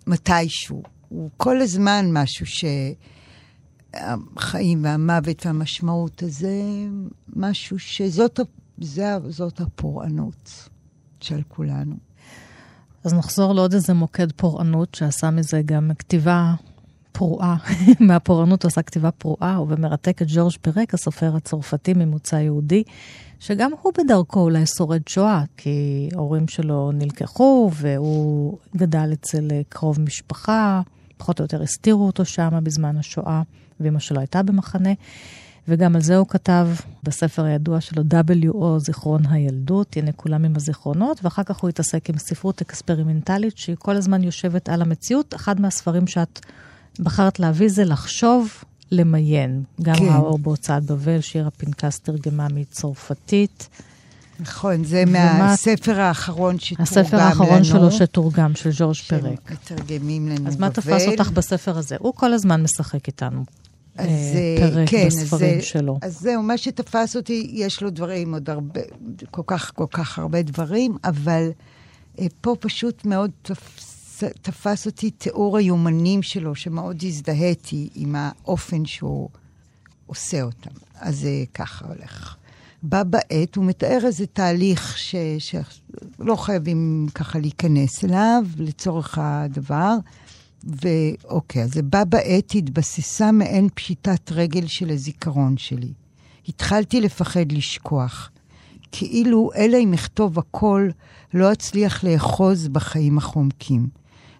מתישהו, הוא כל הזמן משהו ש... החיים והמוות והמשמעות הזה, משהו שזאת זאת הפורענות של כולנו. אז נחזור לעוד איזה מוקד פורענות שעשה מזה גם כתיבה פרועה. מהפורענות הוא עשה כתיבה פרועה, ומרתק את ג'ורז' פרק, הסופר הצרפתי ממוצא יהודי, שגם הוא בדרכו אולי שורד שואה, כי ההורים שלו נלקחו, והוא גדל אצל קרוב משפחה, פחות או יותר הסתירו אותו שם בזמן השואה, ואמא שלו הייתה במחנה, וגם על זה הוא כתב בספר הידוע שלו, דאבליו או זיכרון הילדות, הנה כולם עם הזיכרונות, ואחר כך הוא התעסק עם ספרות אקספרימנטלית, שהיא כל הזמן יושבת על המציאות. אחד מהספרים שאת בחרת להביא זה לחשוב, למיין. גם כן. האור בהוצאת בבל, שירה פנקס תרגמה מצרפתית. נכון, זה מהספר ומה... האחרון שתורגם לנו. הספר האחרון שלו שתורגם, של ג'ורז' פרק. מתרגמים לנו בבל. אז מה תפס אותך בספר הזה? הוא כל הזמן משחק איתנו. אז כן, אז זהו, מה שתפס אותי, יש לו דברים, עוד הרבה, כל כך, כל כך הרבה דברים, אבל פה פשוט מאוד תפס, תפס אותי תיאור היומנים שלו, שמאוד הזדהיתי עם האופן שהוא עושה אותם. אז ככה הולך. בא בעת, הוא מתאר איזה תהליך ש, שלא חייבים ככה להיכנס אליו, לצורך הדבר, ואוקיי, אז הבא בעת התבססה מעין פשיטת רגל של הזיכרון שלי. התחלתי לפחד לשכוח. כאילו, אלא אם אכתוב הכל, לא אצליח לאחוז בחיים החומקים.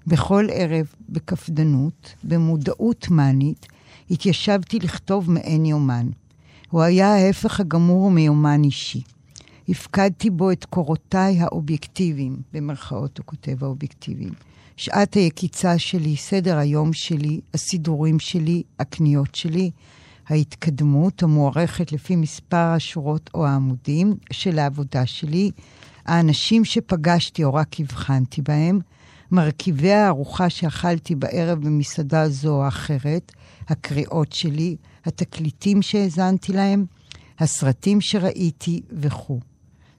בכל ערב, בקפדנות, במודעות מנית, התיישבתי לכתוב מעין יומן. הוא היה ההפך הגמור מיומן אישי. הפקדתי בו את קורותיי האובייקטיביים, במרכאות הוא כותב האובייקטיביים. שעת היקיצה שלי, סדר היום שלי, הסידורים שלי, הקניות שלי, ההתקדמות המוערכת לפי מספר השורות או העמודים של העבודה שלי, האנשים שפגשתי או רק הבחנתי בהם, מרכיבי הארוחה שאכלתי בערב במסעדה זו או אחרת, הקריאות שלי, התקליטים שהזנתי להם, הסרטים שראיתי וכו'.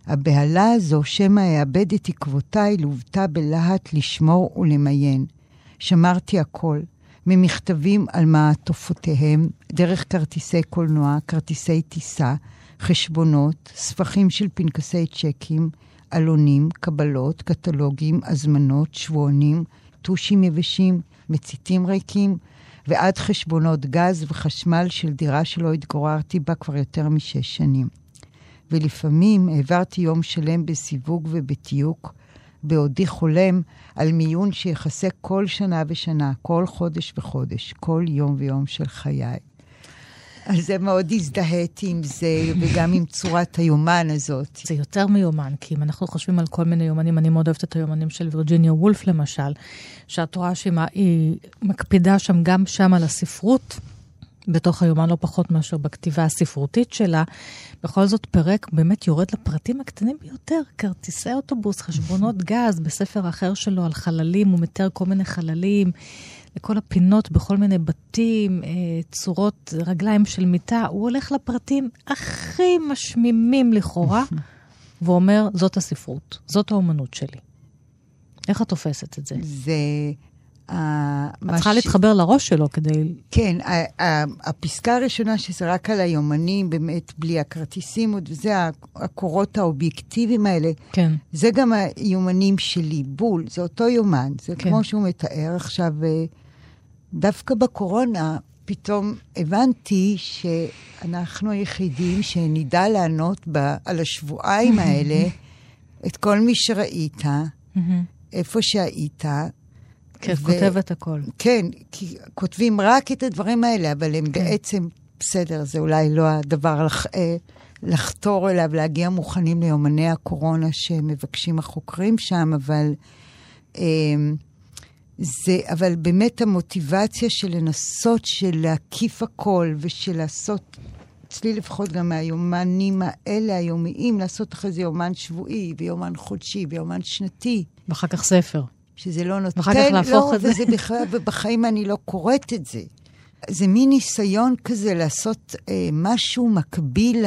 הבהלה הזו שמא יאבד את עקבותיי לובטה בלהט לשמור ולמיין. שמרתי הכל, ממכתבים על מעטופותיהם, דרך כרטיסי קולנוע, כרטיסי טיסה, חשבונות, ספחים של פנקסי צ'קים, אלונים, קבלות, קטלוגים, הזמנות, שבועונים, טושים יבשים, מציתים ריקים, ועד חשבונות גז וחשמל של דירה שלא התגוררתי בה כבר יותר משש שנים. ולפעמים העברתי יום שלם בסיווג ובתיוק, בעודי חולם על מיון שיחסה כל שנה ושנה, כל חודש וחודש, כל יום ויום של חיי. אז זה מאוד הזדהיתי עם זה, וגם עם צורת היומן הזאת. זה יותר מיומן, כי אם אנחנו חושבים על כל מיני יומנים, אני מאוד אוהבת את היומנים של וירג'יניה וולף למשל, שהתורה שהיא מקפידה שם גם שם על הספרות, בתוך היומן לא פחות מאשר בכתיבה הספרותית שלה, בכל זאת פרק באמת יורד לפרטים הקטנים ביותר, כרטיסי אוטובוס, חשבונות גז, בספר אחר שלו על חללים, הוא מתאר כל מיני חללים, לכל הפינות, בכל מיני בתים, צורות, רגליים של מיטה, הוא הולך לפרטים הכי משמימים לכאורה, ואומר, זאת הספרות, זאת האומנות שלי. איך את תופסת את זה? זה... את צריכה להתחבר לראש שלו כדי... כן, הפסקה הראשונה שזה רק על היומנים, באמת בלי הכרטיסים, וזה הקורות האובייקטיביים האלה, זה גם היומנים שלי, בול, זה אותו יומן, זה כמו שהוא מתאר. עכשיו, דווקא בקורונה, פתאום הבנתי שאנחנו היחידים שנדע לענות על השבועיים האלה, את כל מי שראית, איפה שהיית, כן, ו... כותבת הכל. כן, כי כותבים רק את הדברים האלה, אבל הם כן. בעצם, בסדר, זה אולי לא הדבר לח... לחתור אליו, להגיע מוכנים ליומני הקורונה שמבקשים החוקרים שם, אבל, זה, אבל באמת המוטיבציה של לנסות, של להקיף הכל, ושל לעשות, אצלי לפחות גם מהיומנים האלה, היומיים, לעשות אחרי זה יומן שבועי, ויומן חודשי, ויומן שנתי. ואחר כך ספר. שזה לא נותן, ואחר כך להפוך את זה. ובחיים אני לא קוראת את זה. זה מין ניסיון כזה לעשות משהו מקביל,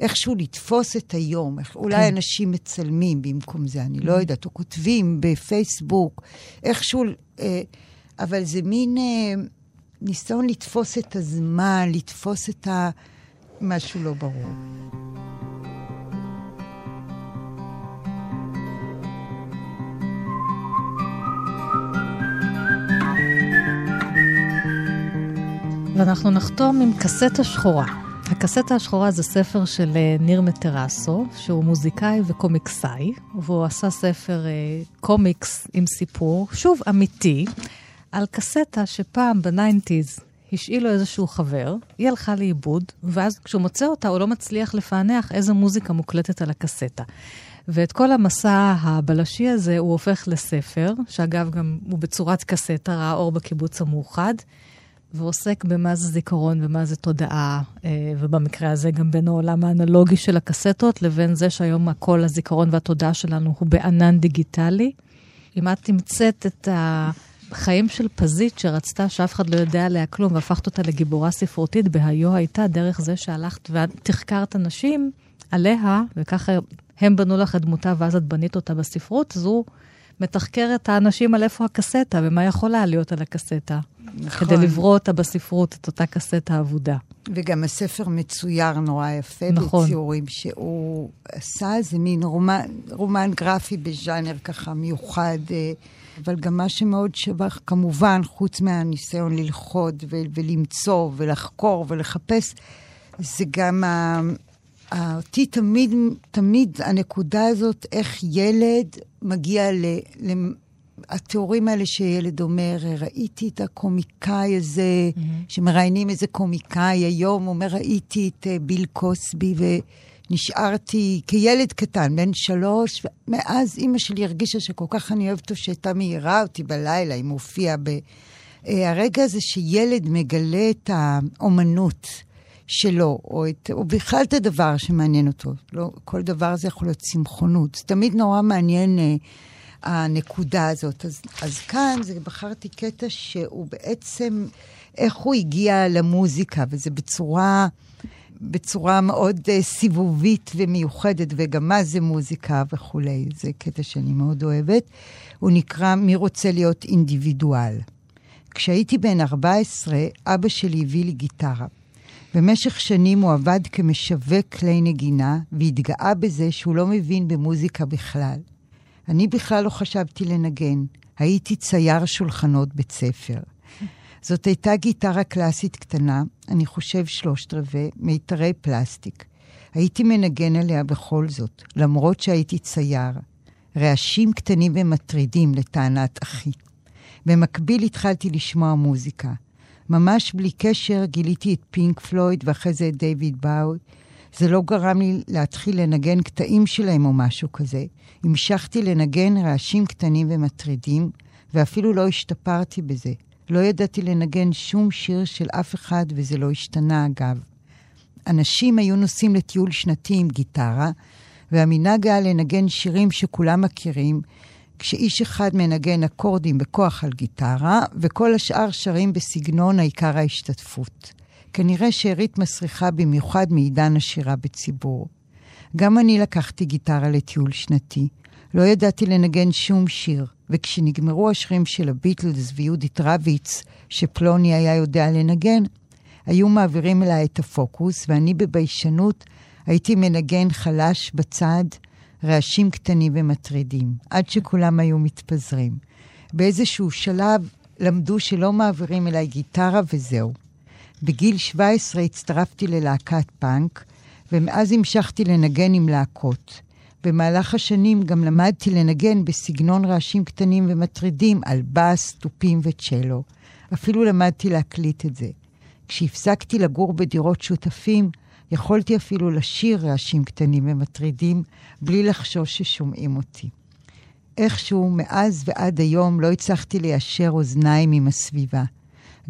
איכשהו לתפוס את היום. אולי אנשים מצלמים במקום זה, אני לא יודעת, או כותבים בפייסבוק, איכשהו, אבל זה מין ניסיון לתפוס את הזמן, לתפוס את משהו לא ברור. ואנחנו נחתום עם קסטה שחורה. הקסטה השחורה זה ספר של ניר מטרסו, שהוא מוזיקאי וקומיקסאי, והוא עשה ספר קומיקס עם סיפור, שוב אמיתי, על קסטה שפעם בניינטיז השאילו איזשהו חבר, היא הלכה לאיבוד, ואז כשהוא מוצא אותה הוא לא מצליח לפענח איזה מוזיקה מוקלטת על הקסטה. ואת כל המסע הבלשי הזה הוא הופך לספר, שאגב גם הוא בצורת קסטה, ראה אור בקיבוץ המאוחד, ועוסק במה זה זיכרון ומה זה תודעה, ובמקרה הזה גם בין העולם האנלוגי של הקסטות, לבין זה שהיום הכל הזיכרון והתודעה שלנו הוא בענן דיגיטלי. אם את תמצאת את החיים של פזית שרצתה שאף אחד לא יודע עליה כלום, והפכת אותה לגיבורה ספרותית, בהיו הייתה דרך זה שהלכת ותחקרת אנשים עליה, וככה הם בנו לך את דמותה ואז את בנית אותה בספרות, זו מתחקרת האנשים על איפה הקסטה ומה יכולה להיות על הקסטה. נכון. כדי לברוא אותה בספרות, את אותה קסטה העבודה. וגם הספר מצויר נורא יפה, נכון. בציורים שהוא עשה, זה מין רומן, רומן גרפי בז'אנר ככה מיוחד, אבל גם מה שמאוד שבח, כמובן, חוץ מהניסיון ללחוד ו- ולמצוא ולחקור ולחפש, זה גם ה... אותי תמיד, תמיד הנקודה הזאת, איך ילד מגיע ל... התיאורים האלה שילד אומר, ראיתי את הקומיקאי הזה, mm-hmm. שמראיינים איזה קומיקאי היום, אומר, ראיתי את ביל קוסבי, ונשארתי כילד קטן, בן שלוש, ומאז אמא שלי הרגישה שכל כך אני אוהבת שהייתה מהירה אותי בלילה, היא מופיעה ב... הרגע הזה שילד מגלה את האומנות שלו, או, את, או בכלל את הדבר שמעניין אותו. לא, כל דבר זה יכול להיות צמחונות. זה תמיד נורא מעניין... הנקודה הזאת. אז, אז כאן זה בחרתי קטע שהוא בעצם, איך הוא הגיע למוזיקה, וזה בצורה, בצורה מאוד uh, סיבובית ומיוחדת, וגם מה זה מוזיקה וכו'. זה קטע שאני מאוד אוהבת. הוא נקרא, מי רוצה להיות אינדיבידואל. כשהייתי בן ארבע עשרה, אבא שלי הביא לי גיטרה. במשך שנים הוא עבד כמשווק כלי נגינה, והתגאה בזה שהוא לא מבין במוזיקה בכלל. אני בכלל לא חשבתי לנגן. הייתי צייר שולחנות בית ספר. זאת הייתה גיטרה קלאסית קטנה, אני חושב שלושת רבעי, מיתרי פלסטיק. הייתי מנגן עליה בכל זאת, למרות שהייתי צייר. רעשים קטנים ומטרידים לטענת אחי. במקביל התחלתי לשמוע מוזיקה. ממש בלי קשר גיליתי את פינק פלויד ואחרי זה את דיוויד באוי. זה לא גרם לי להתחיל לנגן קטעים שלהם או משהו כזה. המשכתי לנגן רעשים קטנים ומטרידים, ואפילו לא השתפרתי בזה. לא ידעתי לנגן שום שיר של אף אחד, וזה לא השתנה אגב. אנשים היו נוסעים לטיול שנתי עם גיטרה, והמנהג היה לנגן שירים שכולם מכירים, כשאיש אחד מנגן אקורדים בכוח על גיטרה, וכל השאר שרים בסגנון העיקר ההשתתפות. כנראה שערית מסריחה במיוחד מעידן השירה בציבור. גם אני לקחתי גיטרה לטיול שנתי. לא ידעתי לנגן שום שיר, וכשנגמרו השירים של הביטלס ויהודית רביץ, שפלוני היה יודע לנגן, היו מעבירים אליי את הפוקוס, ואני בביישנות הייתי מנגן חלש בצד, רעשים קטנים ומטרידים, עד שכולם היו מתפזרים. באיזשהו שלב למדו שלא מעבירים אליי גיטרה וזהו. בגיל שבע עשרה הצטרפתי ללהקת פאנק, ומאז המשכתי לנגן עם להקות. במהלך השנים גם למדתי לנגן בסגנון רעשים קטנים ומטרידים על בס, טופים וצ'לו. אפילו למדתי להקליט את זה. כשהפסקתי לגור בדירות שותפים, יכולתי אפילו לשיר רעשים קטנים ומטרידים, בלי לחשוש ששומעים אותי. איכשהו, מאז ועד היום לא הצלחתי ליישר אוזניים עם הסביבה.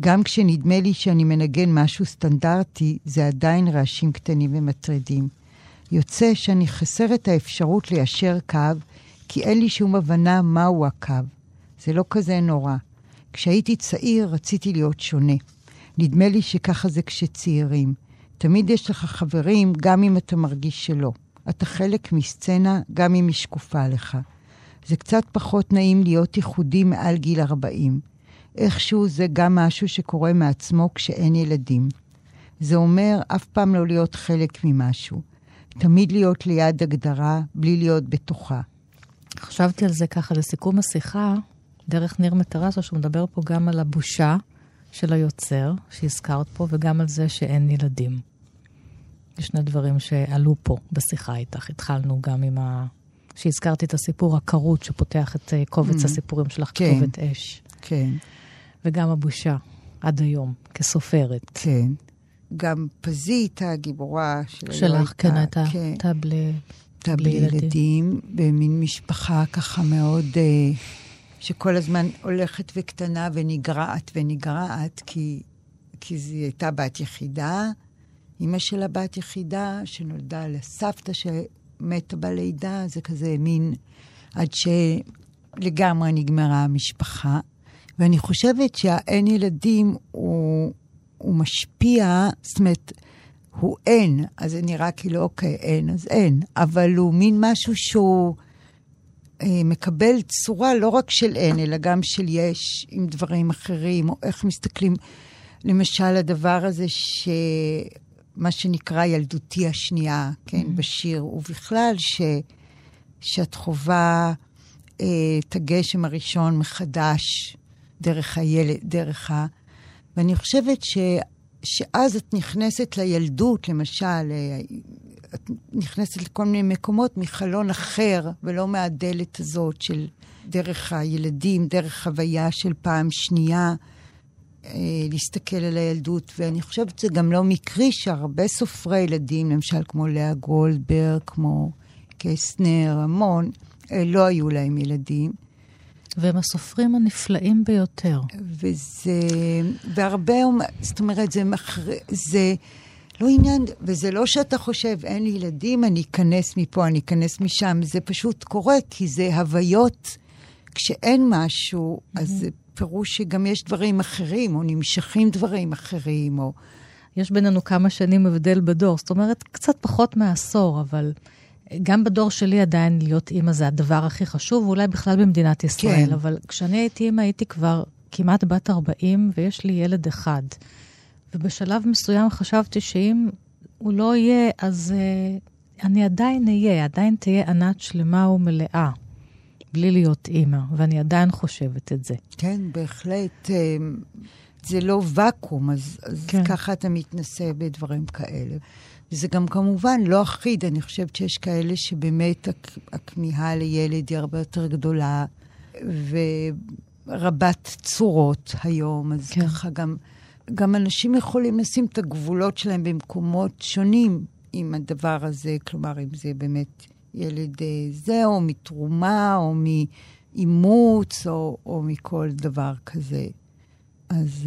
גם כשנדמה לי שאני מנגן משהו סטנדרטי, זה עדיין רעשים קטנים ומטרידים. יוצא שאני חסר את האפשרות ליישר קו, כי אין לי שום הבנה מהו הקו. זה לא כזה נורא. כשהייתי צעיר רציתי להיות שונה. נדמה לי שככה זה כשצעירים. תמיד יש לך חברים גם אם אתה מרגיש שלא. אתה חלק מסצנה גם אם היא שקופה לך. זה קצת פחות נעים להיות ייחודי מעל גיל ארבעים. איכשהו זה גם משהו שקורה מעצמו כשאין ילדים. זה אומר אף פעם לא להיות חלק ממשהו. תמיד להיות ליד הגדרה, בלי להיות בתוכה. חשבתי על זה ככה לסיכום השיחה, דרך ניר מטרסו, שהוא מדבר פה גם על הבושה, של היוצר שהזכרת פה, וגם על זה שאין ילדים. ישני דברים שעלו פה בשיחה איתך. התחלנו גם עם ה... שהזכרתי את הסיפור הקרות שפותח את קובץ mm. הסיפורים שלך, כן. כתובת אש. כן. וגם הבושה, עד היום, כסופרת. כן. גם פזית הגיבורה של שלך, כן, הייתה כן. בלי, בלי ילדים. ילדים, במין משפחה ככה מאוד... שכל הזמן הולכת וקטנה ונגרעת ונגרעת, כי, כי זו הייתה בת יחידה. אמא של הבת יחידה, שנולדה לסבתא שמתה בלידה, זה כזה מין, עד שלגמרי נגמרה המשפחה. ואני חושבת שהאין ילדים הוא, הוא משפיע, זאת אומרת, הוא אין, אז זה נראה כאילו, אוקיי, אין, אז אין. אבל הוא מין משהו שהוא... מקבל צורה לא רק של אין, אלא גם של יש עם דברים אחרים, או איך מסתכלים, למשל, הדבר הזה שמה שנקרא ילדותי השנייה, כן, mm-hmm. בשיר, ובכלל ש... שאת חובה אה, את הגשם הראשון מחדש דרך הילד, דרך ה... ואני חושבת ש... שאז את נכנסת לילדות, למשל, את נכנסת לכל מיני מקומות מחלון אחר, ולא מהדלת הזאת של דרך הילדים, דרך חוויה של פעם שנייה, להסתכל על הילדות. ואני חושבת שזה גם לא מקרי שהרבה סופרי ילדים, למשל כמו לאה גולדברג, כמו קסנר, המון, לא היו להם ילדים. והם הסופרים הנפלאים ביותר. וזה, והרבה, זאת אומרת, זה, זה לא עניין, וזה לא שאתה חושב, אין לי ילדים, אני אכנס מפה, אני אכנס משם, זה פשוט קורה, כי זה הוויות, כשאין משהו, אז זה פירוש שגם יש דברים אחרים, או נמשכים דברים אחרים, או... יש בינינו כמה שנים הבדל בדור, זאת אומרת, קצת פחות מעשור, אבל... גם בדור שלי עדיין להיות אימא זה הדבר הכי חשוב, ואולי בכלל במדינת ישראל, כן. אבל כשאני הייתי אימא הייתי כבר כמעט בת ארבעים, ויש לי ילד אחד. ובשלב מסוים חשבתי שאם הוא לא יהיה, אז uh, אני עדיין אהיה, עדיין תהיה ענת שלמה ומלאה, בלי להיות אימא, ואני עדיין חושבת את זה. כן, בהחלט, זה לא וקום, אז, אז כן. ככה אתה מתנסה בדברים כאלה. וזה גם כמובן לא אחיד, אני חושבת שיש כאלה שבאמת הכמיהה לילד היא הרבה יותר גדולה, ורבת צורות היום, אז כן. ככה גם, גם אנשים יכולים לשים את הגבולות שלהם במקומות שונים עם הדבר הזה, כלומר אם זה באמת ילד זה, או מתרומה, או מאימוץ, או, או מכל דבר כזה. אז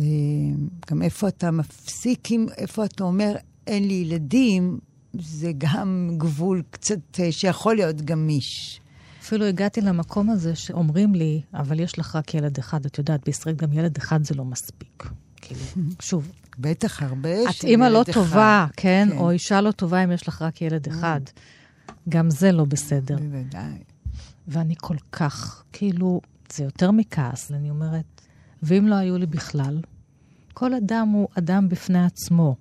גם איפה אתה מפסיק, איפה אתה אומר, אין לי ילדים, זה גם גבול קצת שיכול להיות גמיש. אפילו הגעתי למקום הזה שאומרים לי, אבל יש לך רק ילד אחד, את יודעת, בישראל גם ילד אחד זה לא מספיק. כאילו, שוב. בטח הרבה של ילד אחד. את אימא לא טובה, כן? או אישה לא טובה אם יש לך רק ילד אחד. גם זה לא בסדר. בוודאי. ואני כל כך, כאילו, זה יותר מכעס, אני אומרת. ואם לא היו לי בכלל, כל אדם הוא אדם בפני עצמו.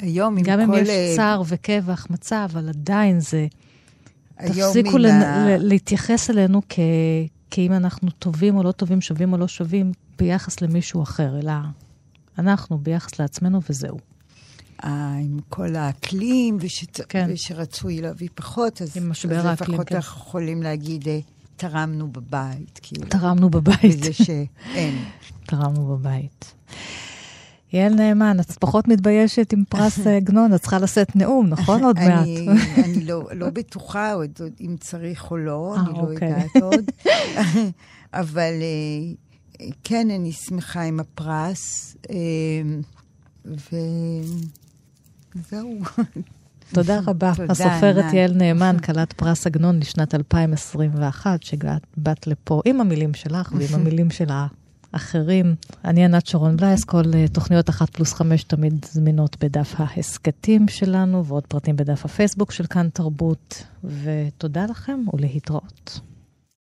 היום גם אם יש צער וכבח מצב, אבל עדיין זה, תפסיקו להתייחס אלינו כאם אנחנו טובים או לא טובים, שווים או לא שווים, ביחס למישהו אחר, אלא אנחנו ביחס לעצמנו וזהו. עם כל האקלים, ושרצוי להביא פחות, אז לפחות אנחנו יכולים להגיד, תרמנו בבית. תרמנו בבית. וזה שאין. תרמנו בבית. יעל נאמן, את פחות מתביישת עם פרס עגנון, את צריכה לשאת נאום, נכון? עוד מעט. אני לא בטוחה אם צריך או לא, אני לא יודעת עוד. אבל כן, אני שמחה עם הפרס, וזהו. תודה רבה. הסופרת יעל נאמן, כלת פרס עגנון לשנת אלפיים עשרים ואחת, שבאת לפה עם המילים שלך ועם המילים שלה. אחרים, אני ענת שרון בלייס, כל תוכניות אחת פלוס חמש תמיד זמינות בדף ההסקטים שלנו, ועוד פרטים בדף הפייסבוק של כאן תרבות, ותודה לכם ולהתראות.